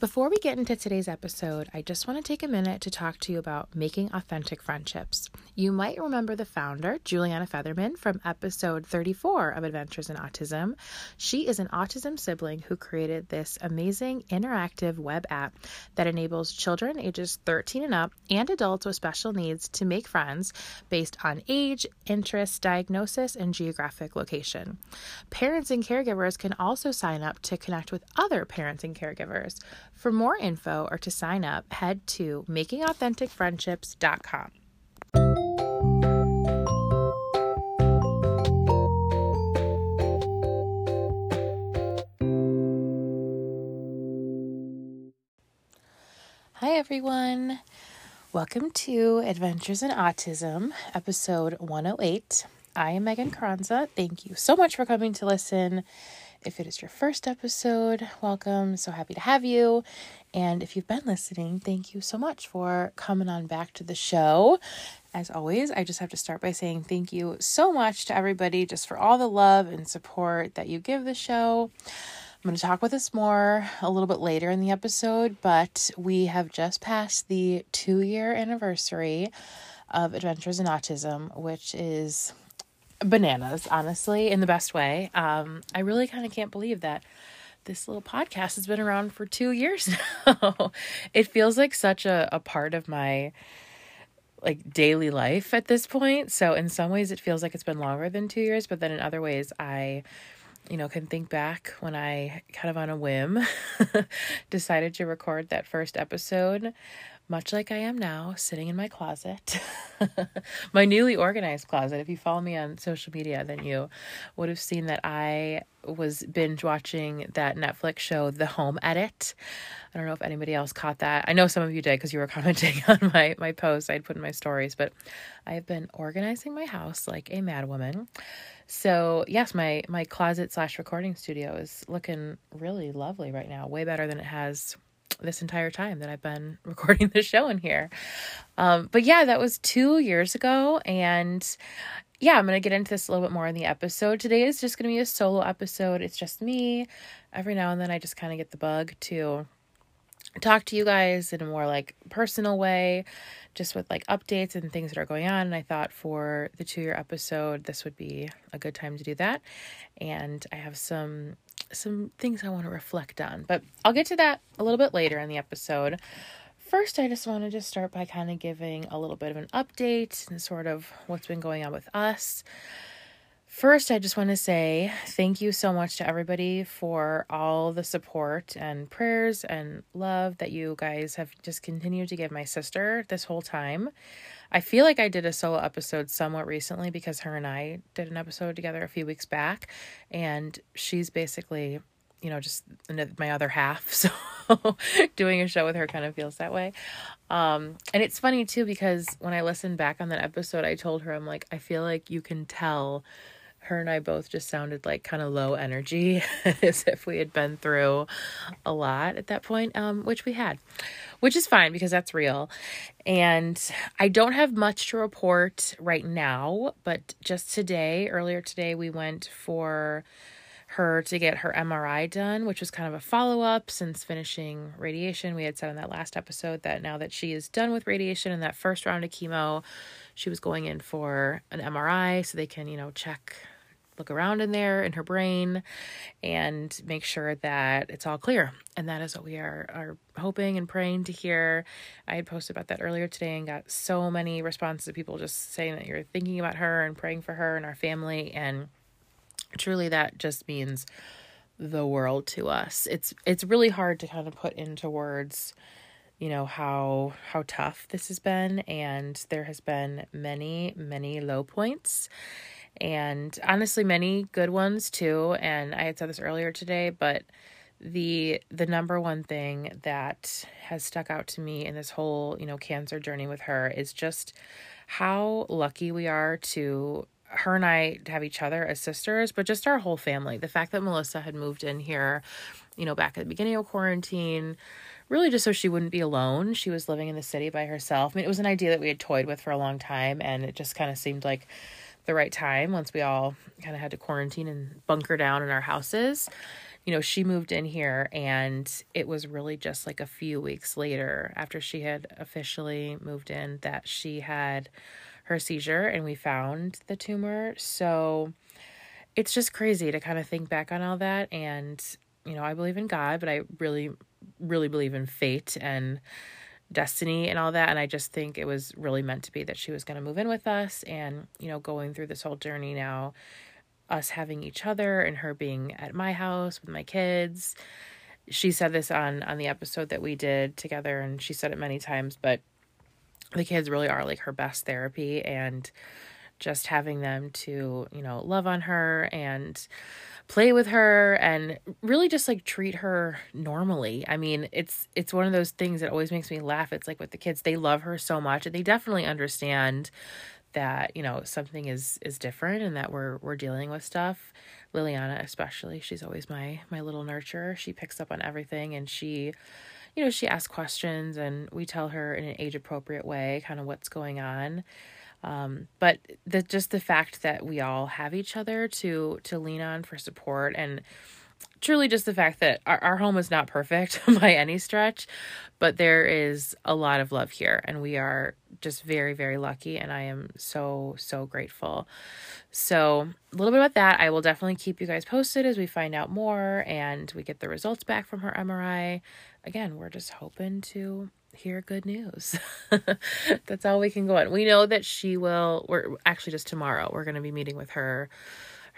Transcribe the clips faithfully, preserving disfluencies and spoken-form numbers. Before we get into today's episode, I just want to take a minute to talk to you about making authentic friendships. You might remember the founder, Juliana Featherman, from episode thirty-four of Adventures in Autism. She is an autism sibling who created this amazing interactive web app that enables children ages thirteen and up and adults with special needs to make friends based on age, interest, diagnosis, and geographic location. Parents and caregivers can also sign up to connect with other parents and caregivers. For more info or to sign up, head to making authentic friendships dot com. Hi, everyone. Welcome to Adventures in Autism, episode one oh eight. I am Megan Carranza. Thank you so much for coming to listen. If it is your first episode, welcome. So happy to have you. And if you've been listening, thank you so much for coming on back to the show. As always, I just have to start by saying thank you so much to everybody just for all the love and support that you give the show. I'm going to talk with us more a little bit later in the episode, but we have just passed the two-year anniversary of Adventures in Autism, which is bananas, honestly, in the best way. Um, I really kind of can't believe that this little podcast has been around for two years now. It feels like such a, a part of my like daily life at this point. So in some ways it feels like it's been longer than two years, but then in other ways I, you know, can think back when I kind of on a whim decided to record that first episode, much like I am now, sitting in my closet, my newly organized closet. If you follow me on social media, then you would have seen that I was binge watching that Netflix show, The Home Edit. I don't know if anybody else caught that. I know some of you did because you were commenting on my, my posts I'd put in my stories, but I've been organizing my house like a madwoman. So yes, my, my closet slash recording studio is looking really lovely right now, way better than it has this entire time that I've been recording the show in here. Um, but yeah, that was two years ago. And yeah, I'm going to get into this a little bit more in the episode. Today is just going to be a solo episode. It's just me. Every now and then I just kind of get the bug to talk to you guys in a more like personal way, just with like updates and things that are going on. And I thought for the two year episode, this would be a good time to do that. And I have some some things I want to reflect on, but I'll get to that a little bit later in the episode. First, I just want to just start by kind of giving a little bit of an update and sort of what's been going on with us. First, I just want to say thank you so much to everybody for all the support and prayers and love that you guys have just continued to give my sister this whole time. I feel like I did a solo episode somewhat recently because her and I did an episode together a few weeks back, and she's basically, you know, just my other half. So doing a show with her kind of feels that way. Um, and it's funny too, because when I listened back on that episode, I told her, I'm like, I feel like you can tell her and I both just sounded like kind of low energy as if we had been through a lot at that point, um, which we had, which is fine because that's real. And I don't have much to report right now, but just today, earlier today, we went for her to get her M R I done, which was kind of a follow-up since finishing radiation. We had said in that last episode that now that she is done with radiation and that first round of chemo, she was going in for an M R I so they can, you know, check, look around in there in her brain and make sure that it's all clear. And that is what we are, are hoping and praying to hear. I had posted about that earlier today and got so many responses of people just saying that you're thinking about her and praying for her and our family, and truly, that just means the world to us. It's it's really hard to kind of put into words, you know, how how tough this has been. And there has been many, many low points. And honestly, many good ones too. And I had said this earlier today, but the the number one thing that has stuck out to me in this whole, you know, cancer journey with her is just how lucky we are to her and I have each other as sisters, but just our whole family. The fact that Melissa had moved in here, you know, back at the beginning of quarantine, really just so she wouldn't be alone. She was living in the city by herself. I mean, it was an idea that we had toyed with for a long time, and it just kind of seemed like the right time once we all kind of had to quarantine and bunker down in our houses. You know, she moved in here, and it was really just like a few weeks later after she had officially moved in that she had her seizure and we found the tumor. So it's just crazy to kind of think back on all that. And, you know, I believe in God, but I really, really believe in fate and destiny and all that. And I just think it was really meant to be that she was going to move in with us. And, you know, going through this whole journey now, us having each other and her being at my house with my kids. She said this on, on the episode that we did together, and she said it many times, but the kids really are like her best therapy, and just having them to, you know, love on her and play with her and really just like treat her normally. I mean, it's, it's one of those things that always makes me laugh. It's like with the kids, they love her so much, and they definitely understand that, you know, something is, is different and that we're, we're dealing with stuff. Liliana, especially, she's always my, my little nurturer. She picks up on everything, and she, you know, she asks questions, and we tell her in an age appropriate way, kind of what's going on. Um, but the, just the fact that we all have each other to, to lean on for support, and truly just the fact that our, our home is not perfect by any stretch, but there is a lot of love here, and we are just very, very lucky. And I am so, so grateful. So a little bit about that. I will definitely keep you guys posted as we find out more and we get the results back from her M R I. Again, we're just hoping to hear good news. That's all we can go on. We know that she will, we're actually just tomorrow, we're going to be meeting with her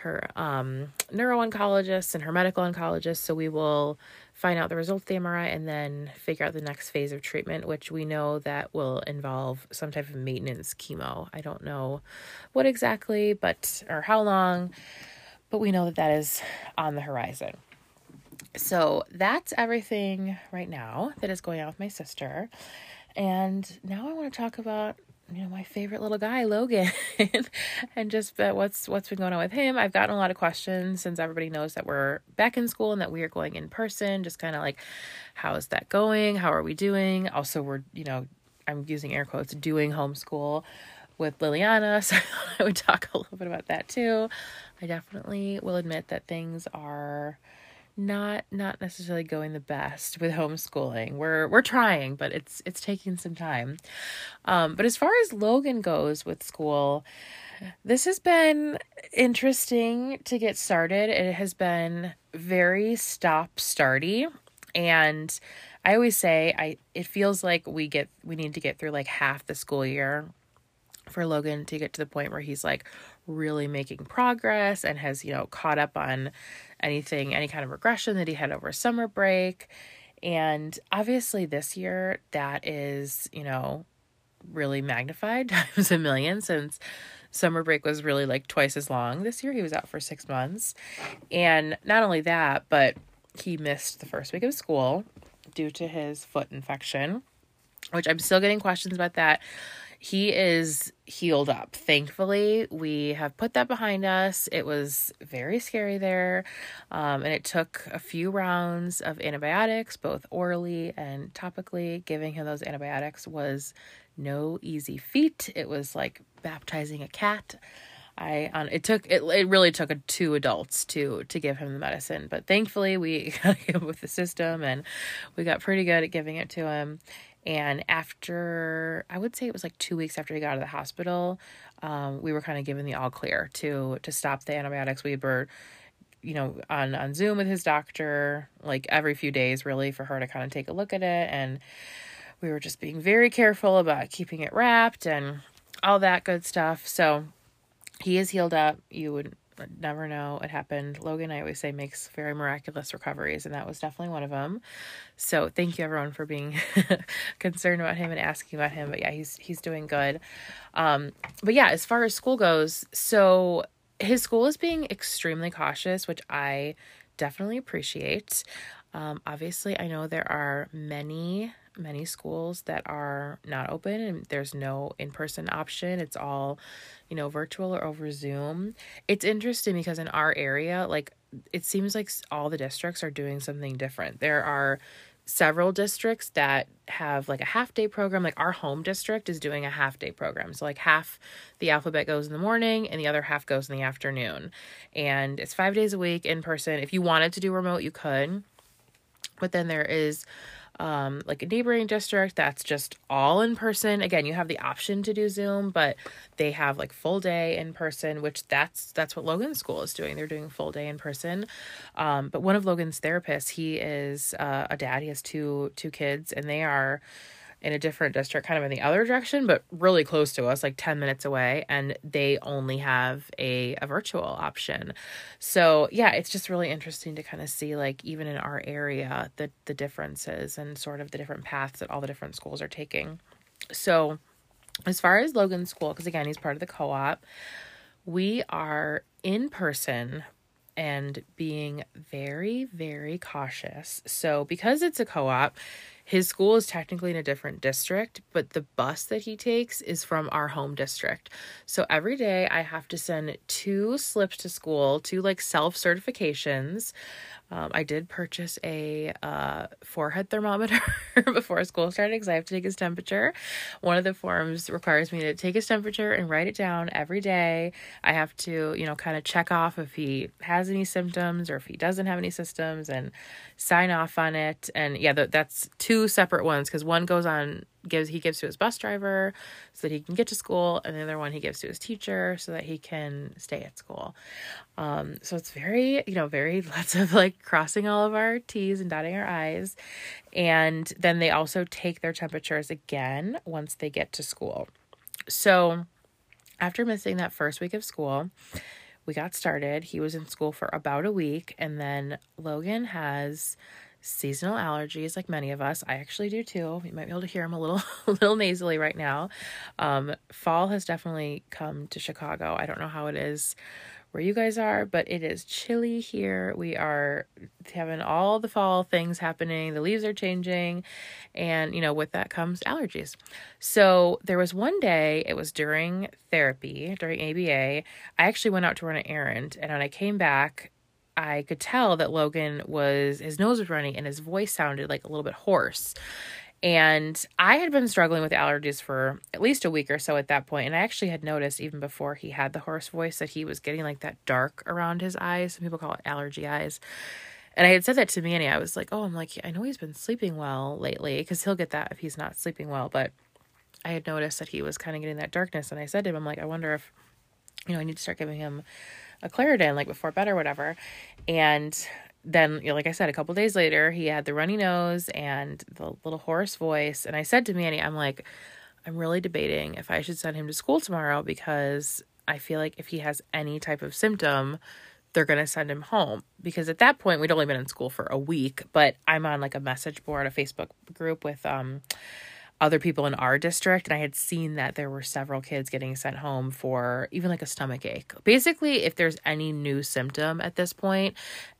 her um, neuro-oncologist and her medical oncologist. So we will find out the results of the M R I and then figure out the next phase of treatment, which we know that will involve some type of maintenance chemo. I don't know what exactly, but, or how long, but we know that that is on the horizon. So that's everything right now that is going on with my sister. And now I want to talk about, you know, my favorite little guy, Logan, and just but what's what's been going on with him. I've gotten a lot of questions since everybody knows that we're back in school and that we are going in person, just kind of like, how is that going? How are we doing? Also, we're, you know, I'm using air quotes, doing homeschool with Liliana, so I would talk a little bit about that too. I definitely will admit that things are not not necessarily going the best with homeschooling. We're we're trying, but it's it's taking some time. Um, but as far as Logan goes with school, this has been interesting to get started. It has been very stop-starty, and I always say I it feels like we get we need to get through like half the school year for Logan to get to the point where he's like really making progress and has, you know, caught up on anything, any kind of regression that he had over summer break. And obviously this year that is, you know, really magnified times a million, since summer break was really like twice as long this year. He was out for six months. And not only that, but he missed the first week of school due to his foot infection, which I'm still getting questions about that. He is healed up. Thankfully, we have put that behind us. It was very scary there. Um, and it took a few rounds of antibiotics, both orally and topically. Giving him those antibiotics was no easy feat. It was like baptizing a cat. I, um, it took, it, it really took a, two adults to, to give him the medicine, but thankfully we got him with the system and we got pretty good at giving it to him. And after, I would say it was like two weeks after he got out of the hospital, um, we were kind of given the all clear to, to stop the antibiotics. We were, you know, on, on Zoom with his doctor, like every few days really, for her to kind of take a look at it. And we were just being very careful about keeping it wrapped and all that good stuff. So he is healed up. You would never know it happened. Logan, I always say, makes very miraculous recoveries, and that was definitely one of them. So thank you everyone for being concerned about him and asking about him. But yeah, he's he's doing good. Um, but yeah, as far as school goes, so his school is being extremely cautious, which I definitely appreciate. Um, obviously, I know there are many, many schools that are not open and there's no in-person option. It's all, you know, virtual or over Zoom. It's interesting because in our area, like, it seems like all the districts are doing something different. There are several districts that have like a half day program. Like our home district is doing a half day program. So like half the alphabet goes in the morning and the other half goes in the afternoon. And it's five days a week in person. If you wanted to do remote, you could. But then there is um, like a neighboring district that's just all in person. Again, you have the option to do Zoom, but they have like full day in person, which that's, that's what Logan's school is doing. They're doing full day in person. Um, but one of Logan's therapists, he is uh, a dad. He has two, two kids and they are in a different district, kind of in the other direction, but really close to us, like ten minutes away. And they only have a, a virtual option. So yeah, it's just really interesting to kind of see, like, even in our area, the, the differences and sort of the different paths that all the different schools are taking. So as far as Logan's school, because again, he's part of the co-op, we are in person and being very, very cautious. So because it's a co-op, his school is technically in a different district, but the bus that he takes is from our home district. So every day I have to send two slips to school, two like self-certifications. Um, I did purchase a uh, forehead thermometer before school started because I have to take his temperature. One of the forms requires me to take his temperature and write it down every day. I have to, you know, kind of check off if he has any symptoms or if he doesn't have any symptoms and sign off on it. And yeah, th- that's two. Two separate ones, because one goes on gives he gives to his bus driver so that he can get to school, and the other one he gives to his teacher so that he can stay at school. Um, so it's very, you know, very lots of like crossing all of our T's and dotting our I's. And then they also take their temperatures again once they get to school. So after missing that first week of school, we got started. He was in school for about a week, and then Logan has seasonal allergies, like many of us. I actually do too. You might be able to hear him a little, a little nasally right now. Um, fall has definitely come to Chicago. I don't know how it is where you guys are, but it is chilly here. We are having all the fall things happening. The leaves are changing, and you know, with that comes allergies. So there was one day, it was during therapy, during A B A. I actually went out to run an errand, and when I came back, I could tell that Logan was, his nose was running and his voice sounded like a little bit hoarse. And I had been struggling with allergies for at least a week or so at that point. And I actually had noticed even before he had the hoarse voice that he was getting like that dark around his eyes. Some people call it allergy eyes. And I had said that to Manny. I was like, oh, I'm like, I know he's been sleeping well lately, because he'll get that if he's not sleeping well. But I had noticed that he was kind of getting that darkness. And I said to him, I'm like, I wonder if, you know, I need to start giving him a Claritin, like before bed or whatever. And then, you know, like I said, a couple days later, he had the runny nose and the little hoarse voice. And I said to Manny, I'm like, I'm really debating if I should send him to school tomorrow, because I feel like if he has any type of symptom, they're going to send him home. Because at that point, we'd only been in school for a week, but I'm on like a message board, a Facebook group with, um, other people in our district. And I had seen that there were several kids getting sent home for even like a stomach ache. Basically, if there's any new symptom at this point,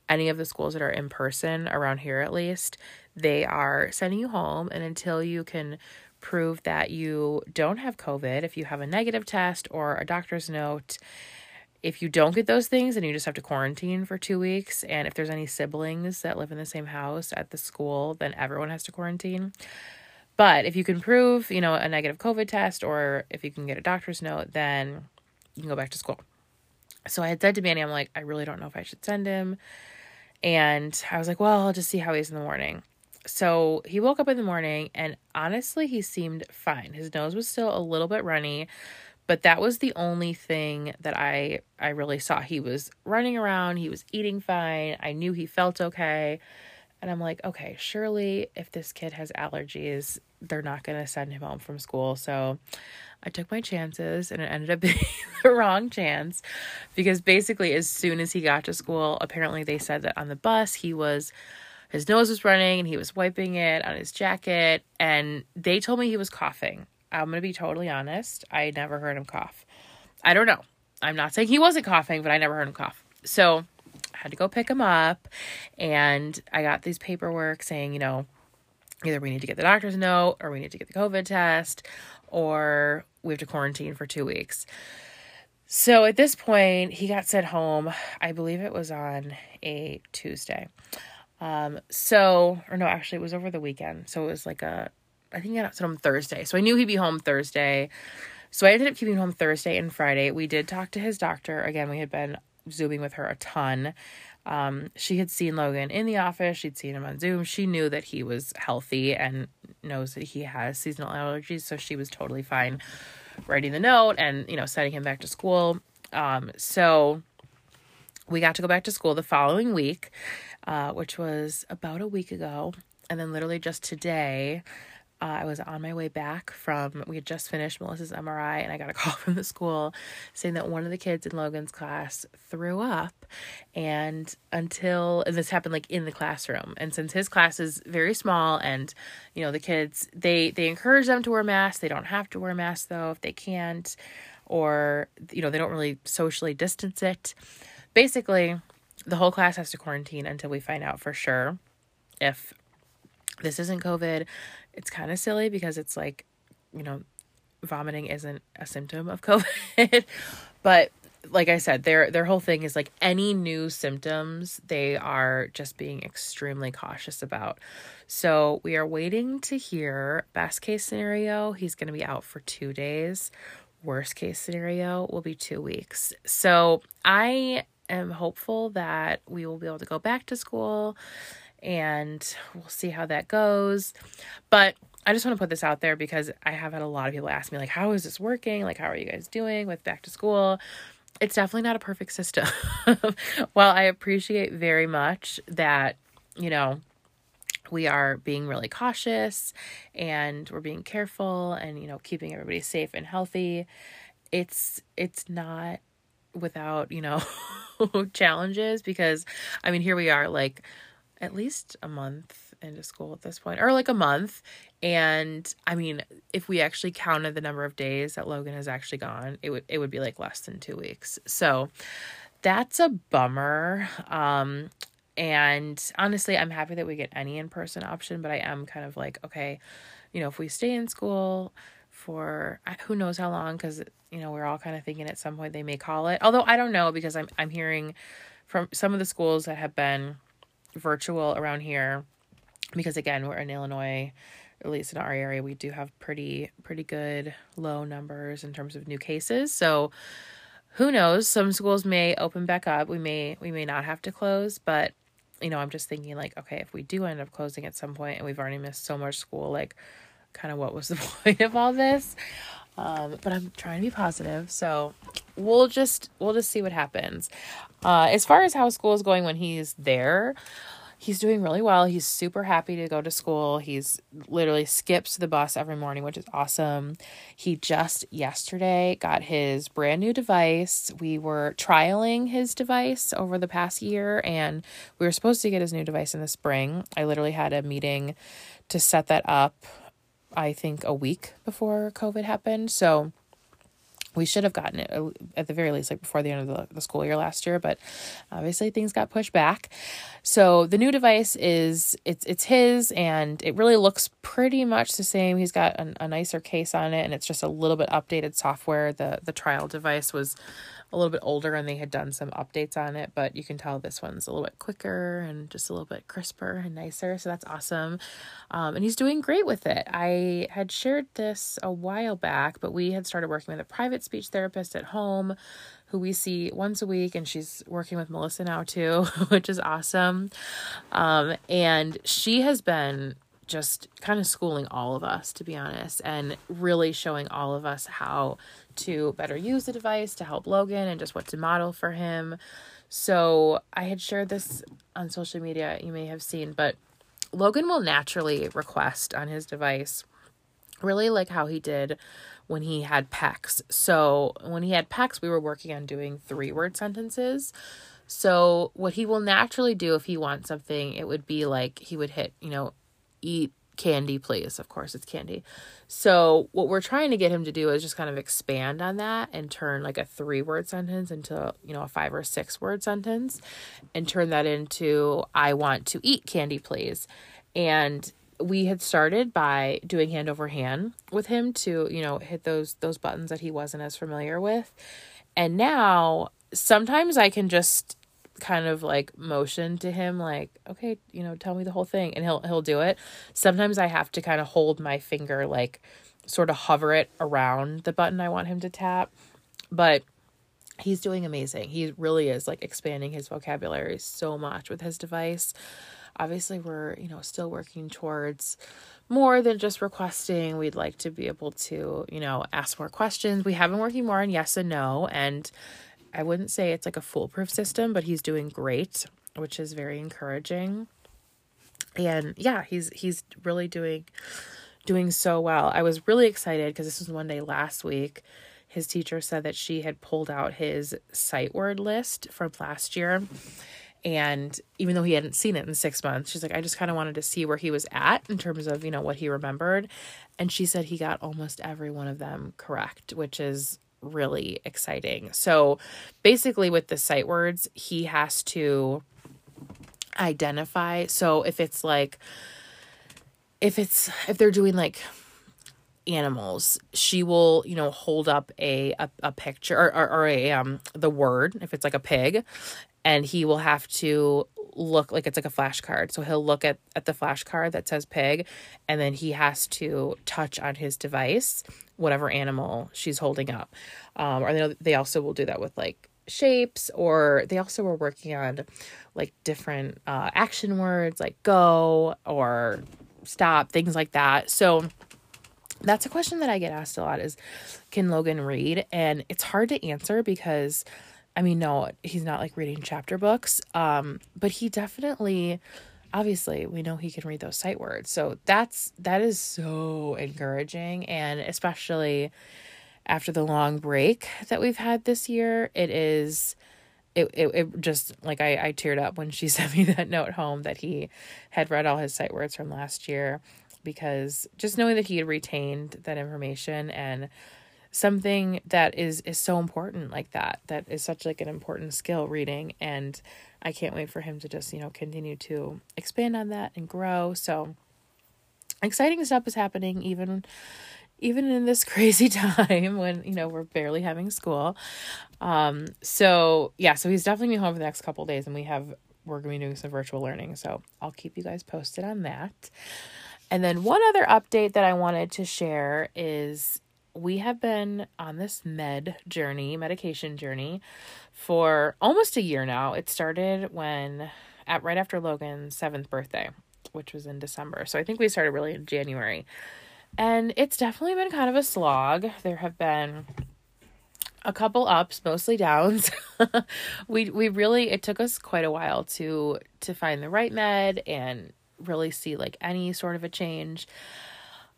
any of the schools that are in person around here, at least, they are sending you home. And until you can prove that you don't have COVID, if you have a negative test or a doctor's note, if you don't get those things, then you just have to quarantine for two weeks. And if there's any siblings that live in the same house at the school, then everyone has to quarantine. But if you can prove, you know, a negative COVID test, or if you can get a doctor's note, then you can go back to school. So I had said to Manny, I'm like, I really don't know if I should send him. And I was like, well, I'll just see how he is in the morning. So he woke up in the morning, and honestly, he seemed fine. His nose was still a little bit runny, but that was the only thing that I, I really saw. He was running around. He was eating fine. I knew he felt okay. And I'm like, okay, surely if this kid has allergies, they're not going to send him home from school. So I took my chances, and it ended up being the wrong chance, because basically as soon as he got to school, apparently they said that on the bus, he was, his nose was running and he was wiping it on his jacket. And they told me he was coughing. I'm going to be totally honest. I never heard him cough. I don't know. I'm not saying he wasn't coughing, but I never heard him cough. So had to go pick him up, and I got these paperwork saying, you know, either we need to get the doctor's note or we need to get the COVID test or we have to quarantine for two weeks. So at this point, he got sent home. I believe it was on a Tuesday. Um, so, or no, actually it was over the weekend. So it was like a, I think I got sent home Thursday. So I knew he'd be home Thursday. So I ended up keeping home Thursday and Friday. We did talk to his doctor. Again, we had been Zooming with her a ton. Um, she had seen Logan in the office. She'd seen him on Zoom. She knew that he was healthy and knows that he has seasonal allergies. So she was totally fine writing the note and, you know, sending him back to school. Um, so we got to go back to school the following week, uh, which was about a week ago. And then literally just today, Uh, I was on my way back from, we had just finished Melissa's M R I, and I got a call from the school saying that one of the kids in Logan's class threw up, and until, and this happened like in the classroom. And since his class is very small and, you know, the kids, they, they encourage them to wear masks. They don't have to wear masks though, if they can't, or, you know, they don't really socially distance it. Basically, the whole class has to quarantine until we find out for sure if this isn't COVID. It's kind of silly because it's like, you know, vomiting isn't a symptom of COVID, but like I said, their, their whole thing is like any new symptoms, they are just being extremely cautious about. So we are waiting to hear. Best case scenario, he's going to be out for two days. Worst case scenario will be two weeks. So I am hopeful that we will be able to go back to school, and we'll see how that goes. But I just want to put this out there because I have had a lot of people ask me, like, how is this working? Like, how are you guys doing with back to school? It's definitely not a perfect system. While I appreciate very much that, you know, we are being really cautious and we're being careful and, you know, keeping everybody safe and healthy, it's, it's not without, you know, challenges, because I mean, here we are, like, at least a month into school at this point, or like a month. And I mean, if we actually counted the number of days that Logan has actually gone, it would, it would be like less than two weeks. So that's a bummer. Um, and honestly, I'm happy that we get any in-person option, but I am kind of like, okay, you know, if we stay in school for who knows how long, cause you know, we're all kind of thinking at some point they may call it. Although I don't know, because I'm, I'm hearing from some of the schools that have been virtual around here, because again, we're in Illinois, at least in our area, we do have pretty pretty good low numbers in terms of new cases. So who knows, some schools may open back up, we may we may not have to close. But you know, I'm just thinking like, okay, if we do end up closing at some point and we've already missed so much school, like kind of what was the point of all this? Um, but I'm trying to be positive, so we'll just, we'll just see what happens. Uh, as far as how school is going when he's there, he's doing really well. He's super happy to go to school. He's literally skips the bus every morning, which is awesome. He just yesterday got his brand new device. We were trialing his device over the past year, and we were supposed to get his new device in the spring. I literally had a meeting to set that up, I think a week before COVID happened. So we should have gotten it at the very least, like before the end of the, the school year last year, but obviously things got pushed back. So the new device is, it's, it's his, and it really looks pretty much the same. He's got an, a nicer case on it, and it's just a little bit updated software. The, the trial device was a little bit older and they had done some updates on it, but you can tell this one's a little bit quicker and just a little bit crisper and nicer. So that's awesome. Um, and he's doing great with it. I had shared this a while back, but we had started working with a private speech therapist at home who we see once a week, and she's working with Melissa now too, which is awesome. Um, and she has been just kind of schooling all of us, to be honest, and really showing all of us how to better use the device to help Logan and just what to model for him. So I had shared this on social media, you may have seen, but Logan will naturally request on his device really like how he did when he had P E C S. So when he had P E C S, we were working on doing three word sentences. So what he will naturally do if he wants something, it would be like he would hit, you know, eat, Candy, please. Of course, it's Candy. So what we're trying to get him to do is just kind of expand on that and turn like a three-word sentence into, you know, a five or six-word sentence and turn that into, I want to eat candy, please. And we had started by doing hand over hand with him to, you know, hit those those buttons that he wasn't as familiar with. And now sometimes I can just kind of like motion to him like, okay, you know, tell me the whole thing, and he'll he'll do it. Sometimes I have to kind of hold my finger, like sort of hover it around the button I want him to tap. But he's doing amazing. He really is like expanding his vocabulary so much with his device. Obviously we're, you know, still working towards more than just requesting. We'd like to be able to, you know, ask more questions. We have been working more on yes and no, and I wouldn't say it's like a foolproof system, but he's doing great, which is very encouraging. And yeah, he's, he's really doing, doing so well. I was really excited because this was one day last week. His teacher said that she had pulled out his sight word list from last year. And even though he hadn't seen it in six months, she's like, I just kind of wanted to see where he was at in terms of, you know, what he remembered. And she said he got almost every one of them correct, which is really exciting. So basically with the sight words, he has to identify. So if it's like, if it's, if they're doing like animals, she will, you know, hold up a, a, a picture or, or, or a, um, the word, if it's like a pig, and he will have to look like it's like a flashcard. So he'll look at, at the flashcard that says pig, and then he has to touch on his device whatever animal she's holding up. Um, or they, they also will do that with like shapes, or they also were working on like different uh, action words like go or stop, things like that. So that's a question that I get asked a lot is, can Logan read? And it's hard to answer because, I mean, no, he's not like reading chapter books, um, but he definitely... Obviously, we know he can read those sight words. So that's, that is so encouraging. And especially after the long break that we've had this year, it is, it it, it just like, I, I teared up when she sent me that note home that he had read all his sight words from last year, because just knowing that he had retained that information and something that is, is so important like that, that is such like an important skill, reading. And I can't wait for him to just, you know, continue to expand on that and grow. So exciting stuff is happening even, even in this crazy time when, you know, we're barely having school. Um, so yeah, so he's definitely gonna be home for the next couple of days, and we have, we're going to be doing some virtual learning. So I'll keep you guys posted on that. And then one other update that I wanted to share is, we have been on this med journey, medication journey for almost a year now. It started when, at right after Logan's seventh birthday, which was in December. So I think we started really in January. And it's definitely been kind of a slog. There have been a couple ups, mostly downs. we we really, it took us quite a while to to find the right med and really see like any sort of a change.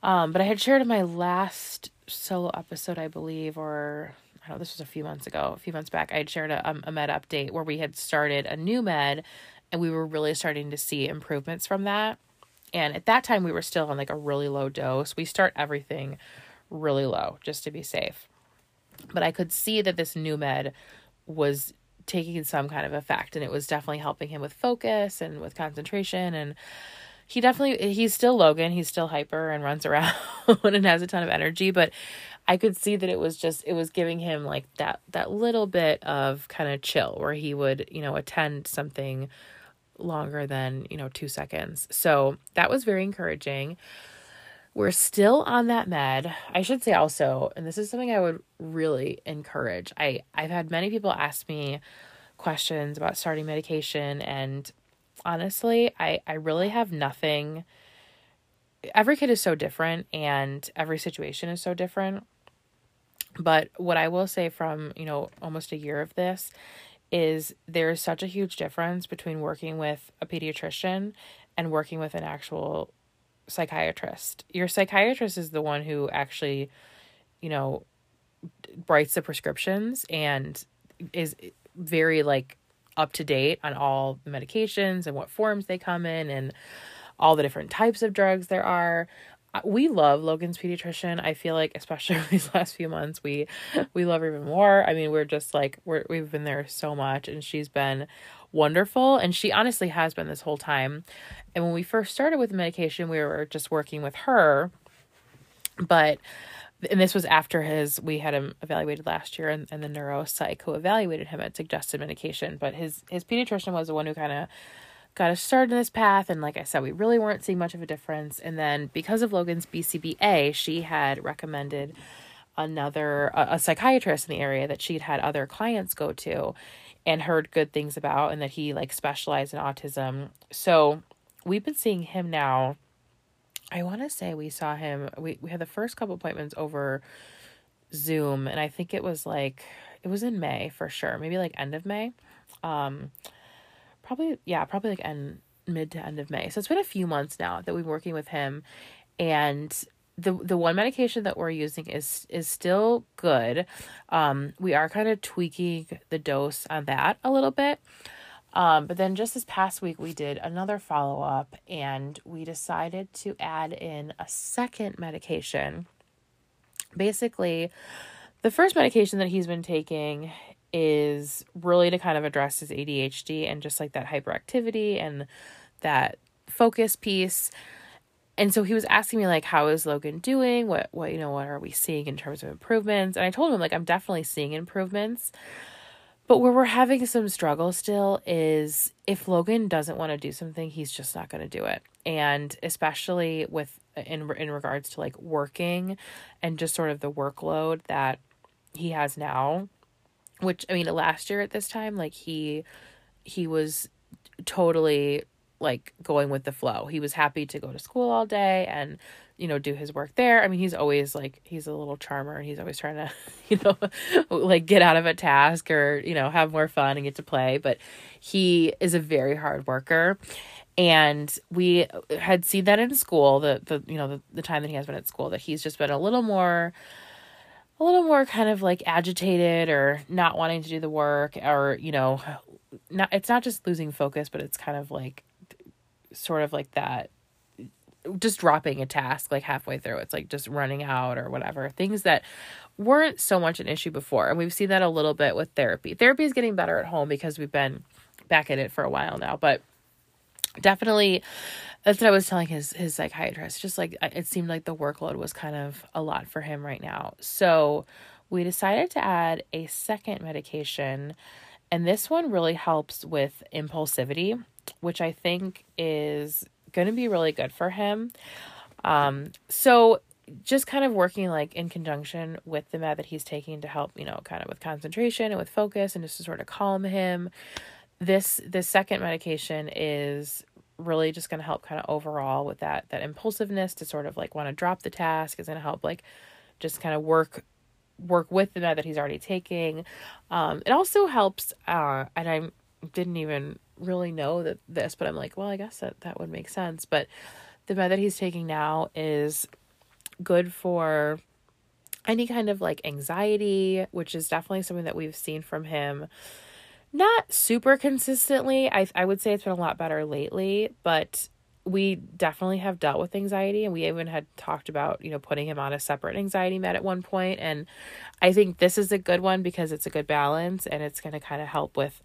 Um, but I had shared in my last solo episode, I believe, or I don't know, this was a few months ago, a few months back, I had shared a, um, a med update where we had started a new med and we were really starting to see improvements from that. And at that time we were still on like a really low dose. We start everything really low just to be safe. But I could see that this new med was taking some kind of effect, and it was definitely helping him with focus and with concentration. And He definitely, he's still Logan. He's still hyper and runs around and has a ton of energy, but I could see that it was just, it was giving him like that, that little bit of kind of chill where he would, you know, attend something longer than, you know, two seconds. So that was very encouraging. We're still on that med. I should say also, and this is something I would really encourage. I, I've had many people ask me questions about starting medication, and honestly, I, I really have nothing. Every kid is so different and every situation is so different. But what I will say from, you know, almost a year of this is there is such a huge difference between working with a pediatrician and working with an actual psychiatrist. Your psychiatrist is the one who actually, you know, writes the prescriptions and is very like up to date on all the medications and what forms they come in and all the different types of drugs there are. We love Logan's pediatrician. I feel like, especially over these last few months, we we love her even more. I mean, we're just like, we're, we've been there so much, and she's been wonderful. And she honestly has been this whole time. And when we first started with the medication, we were just working with her. But, and this was after his, we had him evaluated last year, and, and the neuropsych who evaluated him had suggested medication. But his, his pediatrician was the one who kind of got us started in this path, and like I said, we really weren't seeing much of a difference. And then because of Logan's B C B A, she had recommended another a, a psychiatrist in the area that she'd had other clients go to and heard good things about, and that he like specialized in autism. So we've been seeing him now. I want to say we saw him, we, we had the first couple appointments over Zoom, and I think it was like, it was in May for sure, maybe like end of May. Um, Probably, yeah, probably like end, mid to end of May. So it's been a few months now that we've been working with him. And the the one medication that we're using is is still good. Um, we are kind of tweaking the dose on that a little bit. Um, but then just this past week, we did another follow-up, and we decided to add in a second medication. Basically, the first medication that he's been taking is really to kind of address his A D H D and just like that hyperactivity and that focus piece. And so he was asking me like, how is Logan doing? What, what, you know, what are we seeing in terms of improvements? And I told him like, I'm definitely seeing improvements, but where we're having some struggle still is if Logan doesn't want to do something, he's just not going to do it. And especially with, in, in regards to like working and just sort of the workload that he has now. Which, I mean, last year at this time, like, he, he was totally, like, going with the flow. He was happy to go to school all day and, you know, do his work there. I mean, he's always, like, he's a little charmer, and he's always trying to, you know, like, get out of a task or, you know, have more fun and get to play. But he is a very hard worker. And we had seen that in school, the, the you know, the, the time that he has been at school, that he's just been a little more... a little more kind of like agitated or not wanting to do the work, or, you know, not, it's not just losing focus, but it's kind of like, sort of like that, just dropping a task like halfway through. It's like just running out or whatever, things that weren't so much an issue before. And we've seen that a little bit with therapy. Therapy is getting better at home because we've been back at it for a while now, but definitely that's what I was telling his his psychiatrist. Just like, it seemed like the workload was kind of a lot for him right now. So we decided to add a second medication, and this one really helps with impulsivity, which I think is going to be really good for him. Um, so just kind of working like in conjunction with the med that he's taking to help, you know, kind of with concentration and with focus and just to sort of calm him. This, this second medication is really just going to help kind of overall with that, that impulsiveness to sort of like want to drop the task. Is going to help like just kind of work, work with the med that he's already taking. Um, it also helps, uh, and I didn't even really know that this, but I'm like, well, I guess that, that would make sense. But the med that he's taking now is good for any kind of like anxiety, which is definitely something that we've seen from him. Not super consistently. I I would say it's been a lot better lately, but we definitely have dealt with anxiety, and we even had talked about, you know, putting him on a separate anxiety med at one point. And I think this is a good one because it's a good balance, and it's going to kind of help with,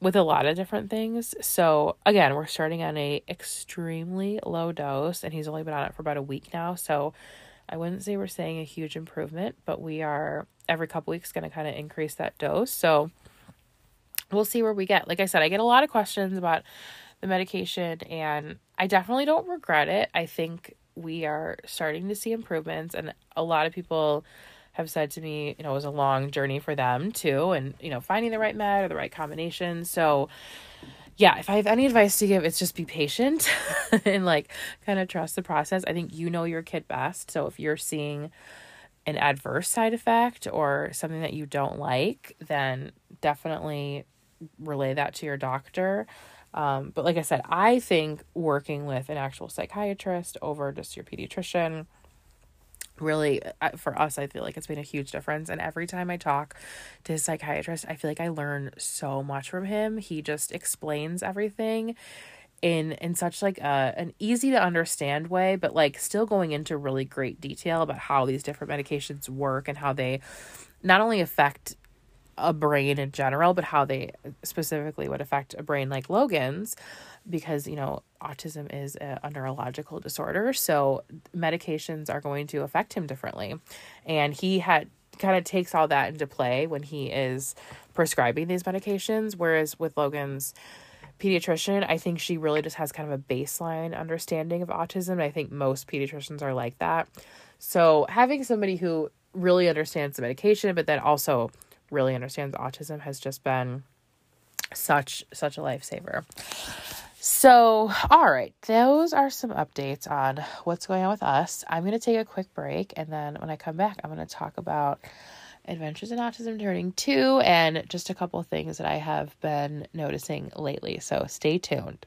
with a lot of different things. So again, we're starting on a extremely low dose, and he's only been on it for about a week now. So I wouldn't say we're seeing a huge improvement, but we are every couple weeks going to kind of increase that dose. So we'll see where we get. Like I said, I get a lot of questions about the medication, and I definitely don't regret it. I think we are starting to see improvements, and a lot of people have said to me, you know, it was a long journey for them too, and, you know, finding the right med or the right combination. So yeah, if I have any advice to give, it's just be patient and like kind of trust the process. I think you know your kid best. So if you're seeing an adverse side effect or something that you don't like, then definitely relay that to your doctor. Um, but like I said, I think working with an actual psychiatrist over just your pediatrician, really, for us, I feel like it's made a huge difference. And every time I talk to his psychiatrist, I feel like I learn so much from him. He just explains everything in in such like a an easy to understand way, but like still going into really great detail about how these different medications work and how they not only affect a brain in general, but how they specifically would affect a brain like Logan's, because, you know, autism is a, a neurological disorder. So medications are going to affect him differently. And he had kind of takes all that into play when he is prescribing these medications. Whereas with Logan's pediatrician, I think she really just has kind of a baseline understanding of autism. I think most pediatricians are like that. So having somebody who really understands the medication, but then also really understands autism has just been such, such a lifesaver. So, all right, those are some updates on what's going on with us. I'm going to take a quick break, and then when I come back, I'm going to talk about Adventures in Autism Turning two and just a couple of things that I have been noticing lately. So stay tuned.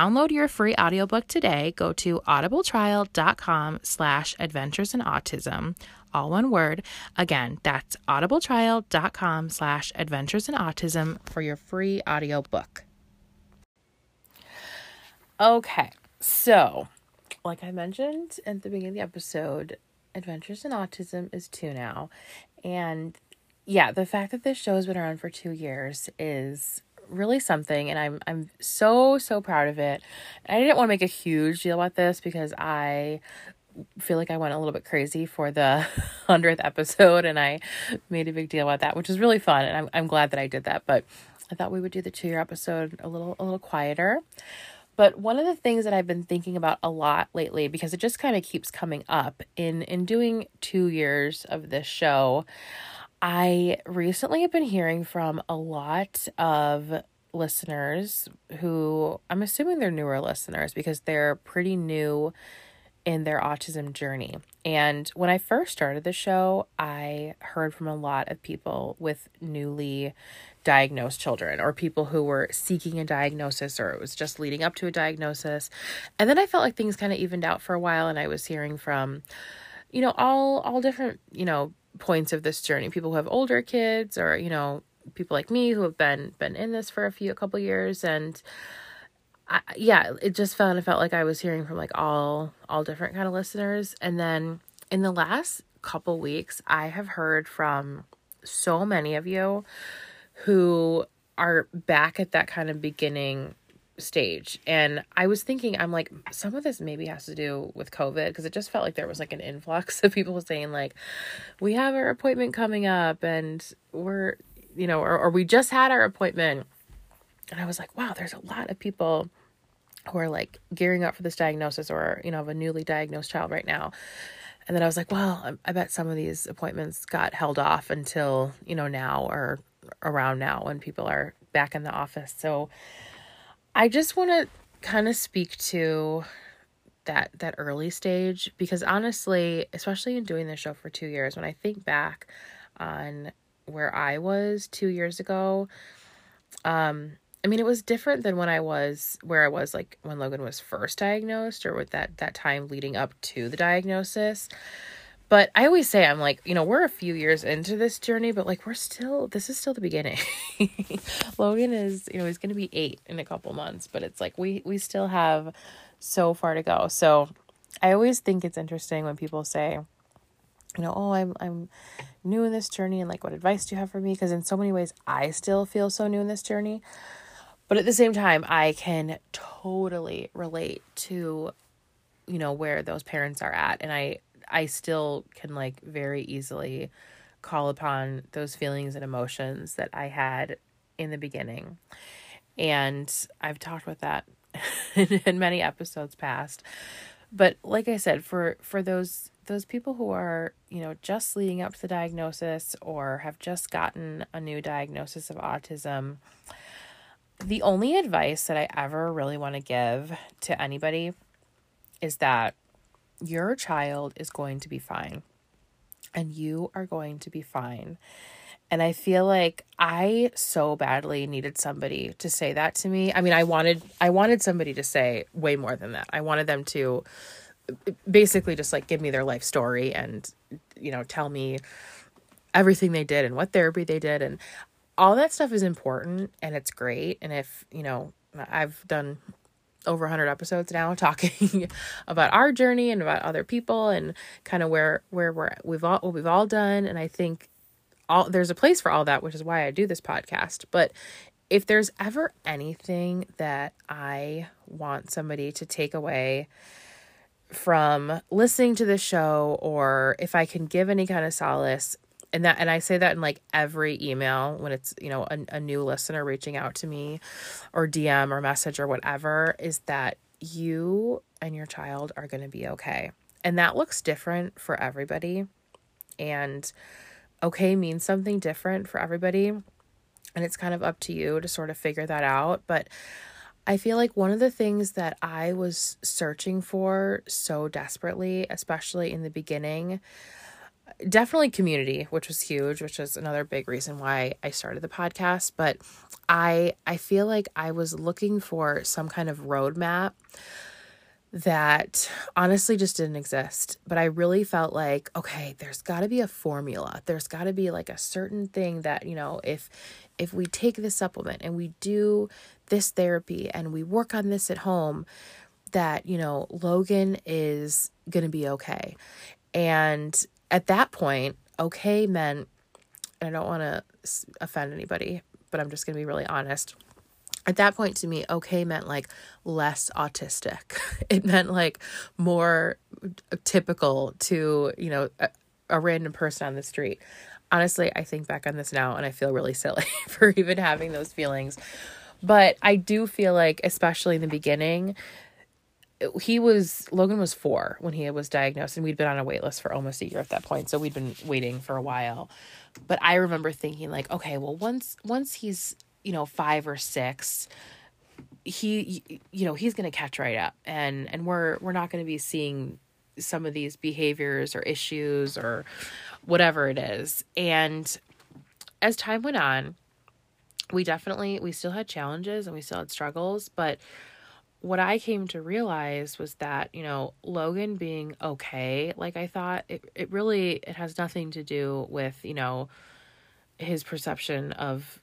Download your free audiobook today. Go to audibletrial.com slash adventures in autism. All one word. Again, that's audibletrial.com slash adventures in autism for your free audiobook. Okay, so like I mentioned at the beginning of the episode, Adventures in Autism is two now. And yeah, the fact that this show has been around for two years is really something, and I'm I'm so so proud of it. I didn't want to make a huge deal about this because I feel like I went a little bit crazy for the hundredth episode, and I made a big deal about that, which is really fun, and I'm I'm glad that I did that. But I thought we would do the two year episode a little a little quieter. But one of the things that I've been thinking about a lot lately, because it just kind of keeps coming up in in doing two years of this show, I recently have been hearing from a lot of listeners who, I'm assuming they're newer listeners because they're pretty new in their autism journey. And when I first started the show, I heard from a lot of people with newly diagnosed children or people who were seeking a diagnosis, or it was just leading up to a diagnosis. And then I felt like things kind of evened out for a while, and I was hearing from, you know, all all different, you know, points of this journey, people who have older kids, or, you know, people like me who have been, been in this for a few, a couple years. And I, yeah, it just felt, it felt like I was hearing from like all, all different kind of listeners. And then in the last couple weeks, I have heard from so many of you who are back at that kind of beginning stage. And I was thinking, I'm like, some of this maybe has to do with COVID, because it just felt like there was like an influx of people saying like, we have our appointment coming up, and we're, you know, or, or we just had our appointment. And I was like, wow, there's a lot of people who are like gearing up for this diagnosis, or, you know, of a newly diagnosed child right now. And then I was like, well, I bet some of these appointments got held off until, you know, now or around now when people are back in the office. So I just want to kind of speak to that that early stage, because honestly, especially in doing this show for two years, when I think back on where I was two years ago, um, I mean, it was different than when I was, where I was like when Logan was first diagnosed, or with that, that time leading up to the diagnosis. But I always say, I'm like, you know, we're a few years into this journey, but like, we're still, this is still the beginning. Logan is, you know, he's going to be eight in a couple months, but it's like, we, we still have so far to go. So I always think it's interesting when people say, you know, oh, I'm, I'm new in this journey, and like, what advice do you have for me? Because in so many ways, I still feel so new in this journey. But at the same time, I can totally relate to, you know, where those parents are at. And I, I still can like very easily call upon those feelings and emotions that I had in the beginning. And I've talked with that in many episodes past. But like I said, for, for those, those people who are, you know, just leading up to the diagnosis or have just gotten a new diagnosis of autism, the only advice that I ever really want to give to anybody is that your child is going to be fine and you are going to be fine. And I feel like I so badly needed somebody to say that to me. I mean, I wanted I wanted somebody to say way more than that. I wanted them to basically just like give me their life story and, you know, tell me everything they did and what therapy they did. And all that stuff is important and it's great. And if, you know, I've done over one hundred episodes now talking about our journey and about other people and kind of where where we're we've all what we've all done. And I think all there's a place for all that, which is why I do this podcast. But if there's ever anything that I want somebody to take away from listening to the show, or if I can give any kind of solace, and that, and I say that in like every email when it's, you know, a, a new listener reaching out to me or D M or message or whatever, is that you and your child are going to be okay. And that looks different for everybody. And okay means something different for everybody. And it's kind of up to you to sort of figure that out. But I feel like one of the things that I was searching for so desperately, especially in the beginning, definitely community, which was huge, which is another big reason why I started the podcast. But I I feel like I was looking for some kind of roadmap that honestly just didn't exist. But I really felt like, okay, there's got to be a formula. There's got to be like a certain thing that, you know, if if we take this supplement and we do this therapy and we work on this at home, that, you know, Logan is going to be okay. And at that point, okay meant, and I don't want to offend anybody, but I'm just going to be really honest. At that point to me, okay meant like less autistic. It meant like more typical to, you know, a, a random person on the street. Honestly, I think back on this now and I feel really silly for even having those feelings. But I do feel like, especially in the beginning, he was, Logan was four when he was diagnosed, and we'd been on a wait list for almost a year at that point. So we'd been waiting for a while, but I remember thinking like, okay, well, once, once he's, you know, five or six, he, you know, he's going to catch right up, and, and we're, we're not going to be seeing some of these behaviors or issues or whatever it is. And as time went on, we definitely, we still had challenges and we still had struggles, but what I came to realize was that, you know, Logan being okay, like I thought, it, it really, it has nothing to do with, you know, his perception of,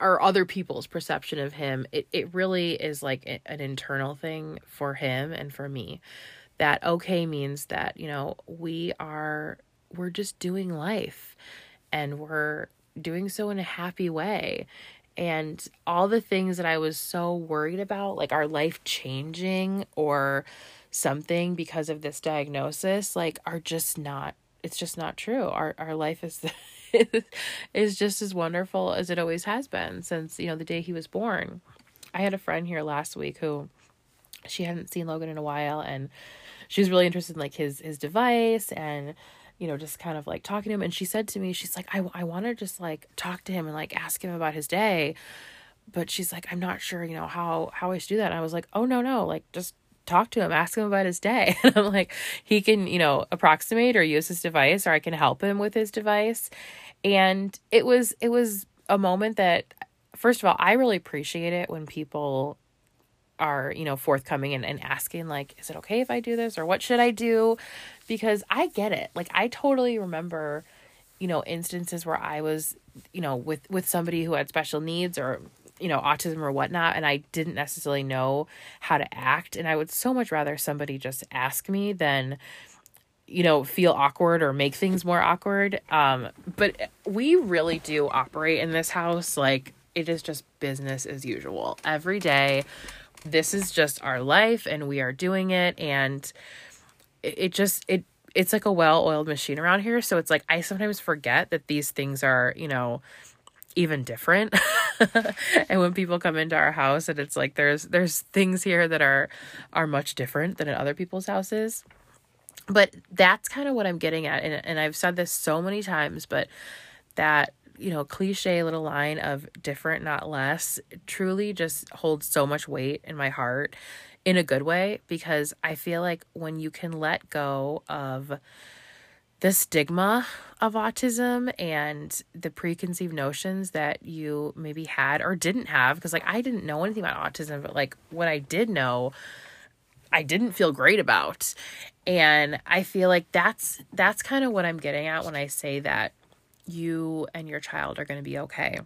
or other people's perception of him. It it really is like an internal thing for him and for me. That okay means that, you know, we are, we're just doing life and we're doing so in a happy way. And all the things that I was so worried about, like our life changing or something because of this diagnosis, like are just not, it's just not true. Our our life is, is just as wonderful as it always has been since, you know, the day he was born. I had a friend here last week who, she hadn't seen Logan in a while, and she was really interested in like his, his device and, you know, just kind of like talking to him. And she said to me, she's like, I, I want to just like talk to him and like ask him about his day. But she's like, I'm not sure, you know, how, how I should do that. And I was like, oh no, no, like just talk to him, ask him about his day. And I'm like, he can, you know, approximate or use his device, or I can help him with his device. And it was, it was a moment that, first of all, I really appreciate it when people are, you know, forthcoming and, and asking like, is it okay if I do this, or what should I do? Because I get it. Like I totally remember, you know, instances where I was, you know, with, with somebody who had special needs or, you know, autism or whatnot, and I didn't necessarily know how to act. And I would so much rather somebody just ask me than, you know, feel awkward or make things more awkward. Um, but we really do operate in this house like it is just business as usual. Every day, this is just our life and we are doing it. And it, it just, it it's like a well-oiled machine around here. So it's like, I sometimes forget that these things are, you know, even different. And when people come into our house and it's like, there's, there's things here that are, are much different than in other people's houses. But that's kind of what I'm getting at. And, and I've said this so many times, but that, you know, cliche little line of different, not less, truly just holds so much weight in my heart in a good way, because I feel like when you can let go of the stigma of autism and the preconceived notions that you maybe had or didn't have, because like I didn't know anything about autism, but like what I did know, I didn't feel great about. And I feel like that's, that's kind of what I'm getting at when I say that you and your child are going to be okay.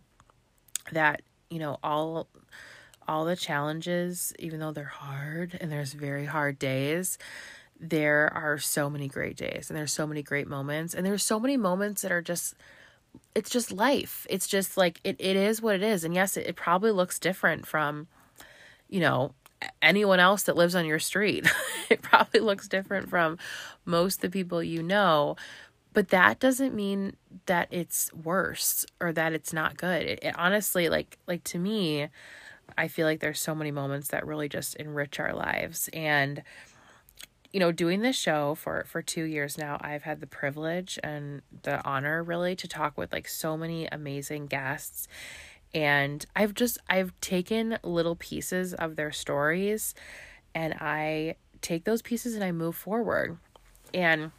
That, you know, all, all the challenges, even though they're hard and there's very hard days, there are so many great days and there's so many great moments. And there's so many moments that are just, it's just life. It's just like, it, it is what it is. And yes, it, it probably looks different from, you know, anyone else that lives on your street. It probably looks different from most of the people you know, but that doesn't mean that it's worse or that it's not good. It, it honestly, like, like to me, I feel like there's so many moments that really just enrich our lives. And, you know, doing this show for, for two years now, I've had the privilege and the honor really to talk with like so many amazing guests. And I've just, I've taken little pieces of their stories and I take those pieces and I move forward. And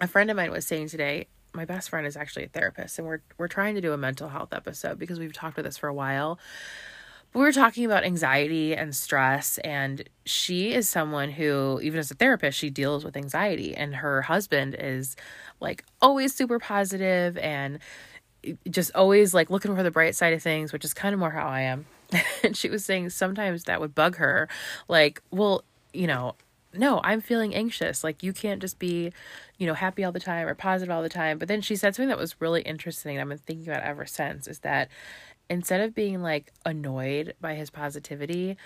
a friend of mine was saying today, my best friend is actually a therapist, and we're, we're trying to do a mental health episode because we've talked about this for a while. But we were talking about anxiety and stress, and she is someone who, even as a therapist, she deals with anxiety, and her husband is like always super positive and just always like looking for the bright side of things, which is kind of more how I am. And she was saying sometimes that would bug her. Like, well, you know, no, I'm feeling anxious. Like you can't just be, you know, happy all the time or positive all the time. But then she said something that was really interesting and I've been thinking about ever since, is that instead of being like annoyed by his positivity,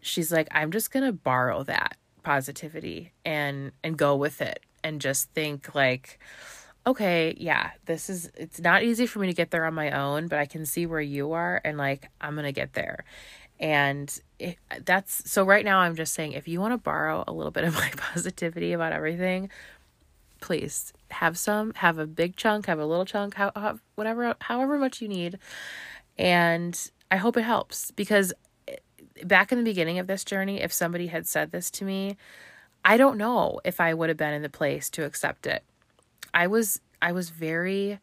she's like, I'm just going to borrow that positivity and, and go with it and just think like, okay, yeah, this is, it's not easy for me to get there on my own, but I can see where you are and like, I'm going to get there. And it, that's, so right now I'm just saying, if you want to borrow a little bit of my positivity about everything, please have some, have a big chunk, have a little chunk, how, how, whatever, however much you need. And I hope it helps, because back in the beginning of this journey, if somebody had said this to me, I don't know if I would have been in the place to accept it. I was, I was very,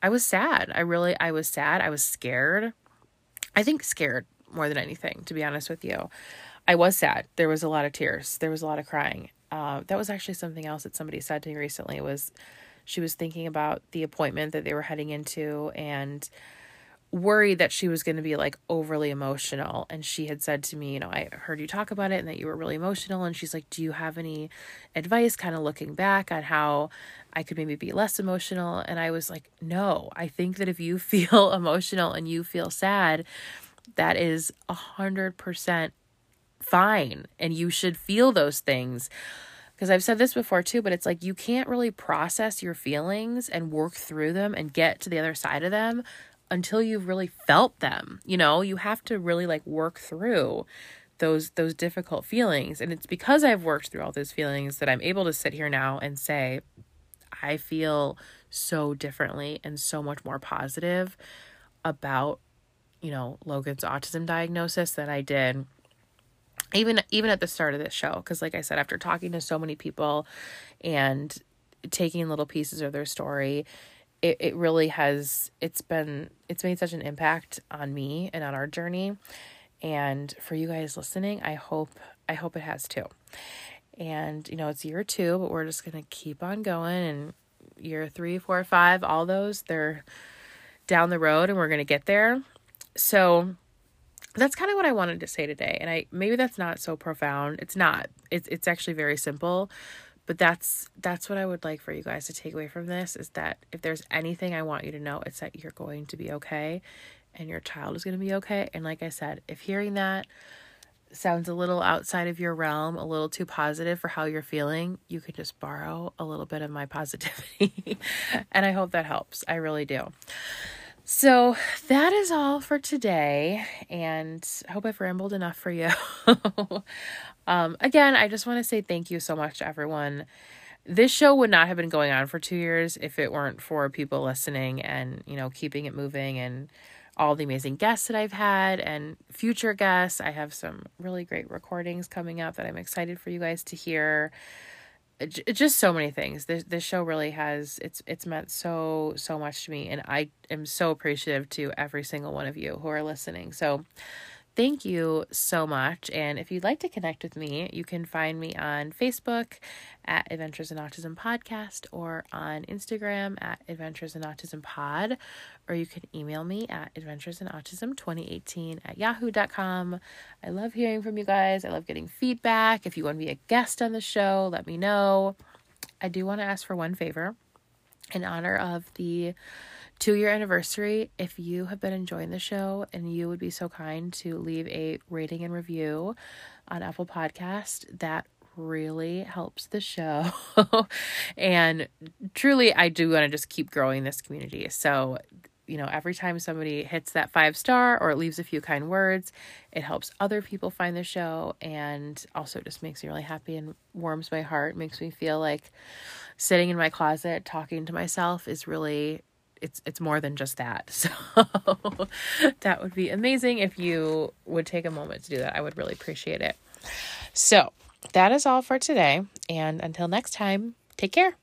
I was sad. I really, I was sad. I was scared. I think scared more than anything, to be honest with you. I was sad. There was a lot of tears. There was a lot of crying. Uh, that was actually something else that somebody said to me recently, was she was thinking about the appointment that they were heading into and worried that she was going to be like overly emotional. And she had said to me, you know, I heard you talk about it and that you were really emotional. And she's like, do you have any advice kind of looking back on how I could maybe be less emotional? And I was like, no, I think that if you feel emotional and you feel sad, that is a hundred percent fine. And you should feel those things. Because I've said this before too, but it's like, you can't really process your feelings and work through them and get to the other side of them until you've really felt them. You know, you have to really like work through those, those difficult feelings. And it's because I've worked through all those feelings that I'm able to sit here now and say, I feel so differently and so much more positive about, you know, Logan's autism diagnosis than I did even, even at the start of this show. Cause like I said, after talking to so many people and taking little pieces of their story, It it really has, it's been, it's made such an impact on me and on our journey. And for you guys listening, I hope, I hope it has too. And, you know, it's year two, but we're just going to keep on going. And year three, four, five, all those, they're down the road and we're going to get there. So that's kind of what I wanted to say today. And I, maybe that's not so profound. It's not, it's, it's actually very simple. But that's, that's what I would like for you guys to take away from this, is that if there's anything I want you to know, it's that you're going to be okay and your child is going to be okay. And like I said, if hearing that sounds a little outside of your realm, a little too positive for how you're feeling, you could just borrow a little bit of my positivity. And I hope that helps. I really do. So that is all for today, and I hope I've rambled enough for you. um, again, I just want to say thank you so much to everyone. This show would not have been going on for two years if it weren't for people listening and, you know, keeping it moving, and all the amazing guests that I've had and future guests. I have some really great recordings coming up that I'm excited for you guys to hear. Just so many things. This this show really has, it's it's meant so, so much to me. And I am so appreciative to every single one of you who are listening. So thank you so much. And if you'd like to connect with me, you can find me on Facebook at Adventures in Autism Podcast, or on Instagram at Adventures in Autism Pod, or you can email me at adventures in autism twenty eighteen at yahoo dot com. I love hearing from you guys. I love getting feedback. If you want to be a guest on the show, let me know. I do want to ask for one favor. In honor of the two-year anniversary, if you have been enjoying the show and you would be so kind to leave a rating and review on Apple Podcast, that really helps the show. And truly, I do want to just keep growing this community. So, you know, every time somebody hits that five star or leaves a few kind words, it helps other people find the show, and also just makes me really happy and warms my heart. It makes me feel like sitting in my closet talking to myself is really, it's it's more than just that. So that would be amazing if you would take a moment to do that. I would really appreciate it. So that is all for today. And until next time, take care.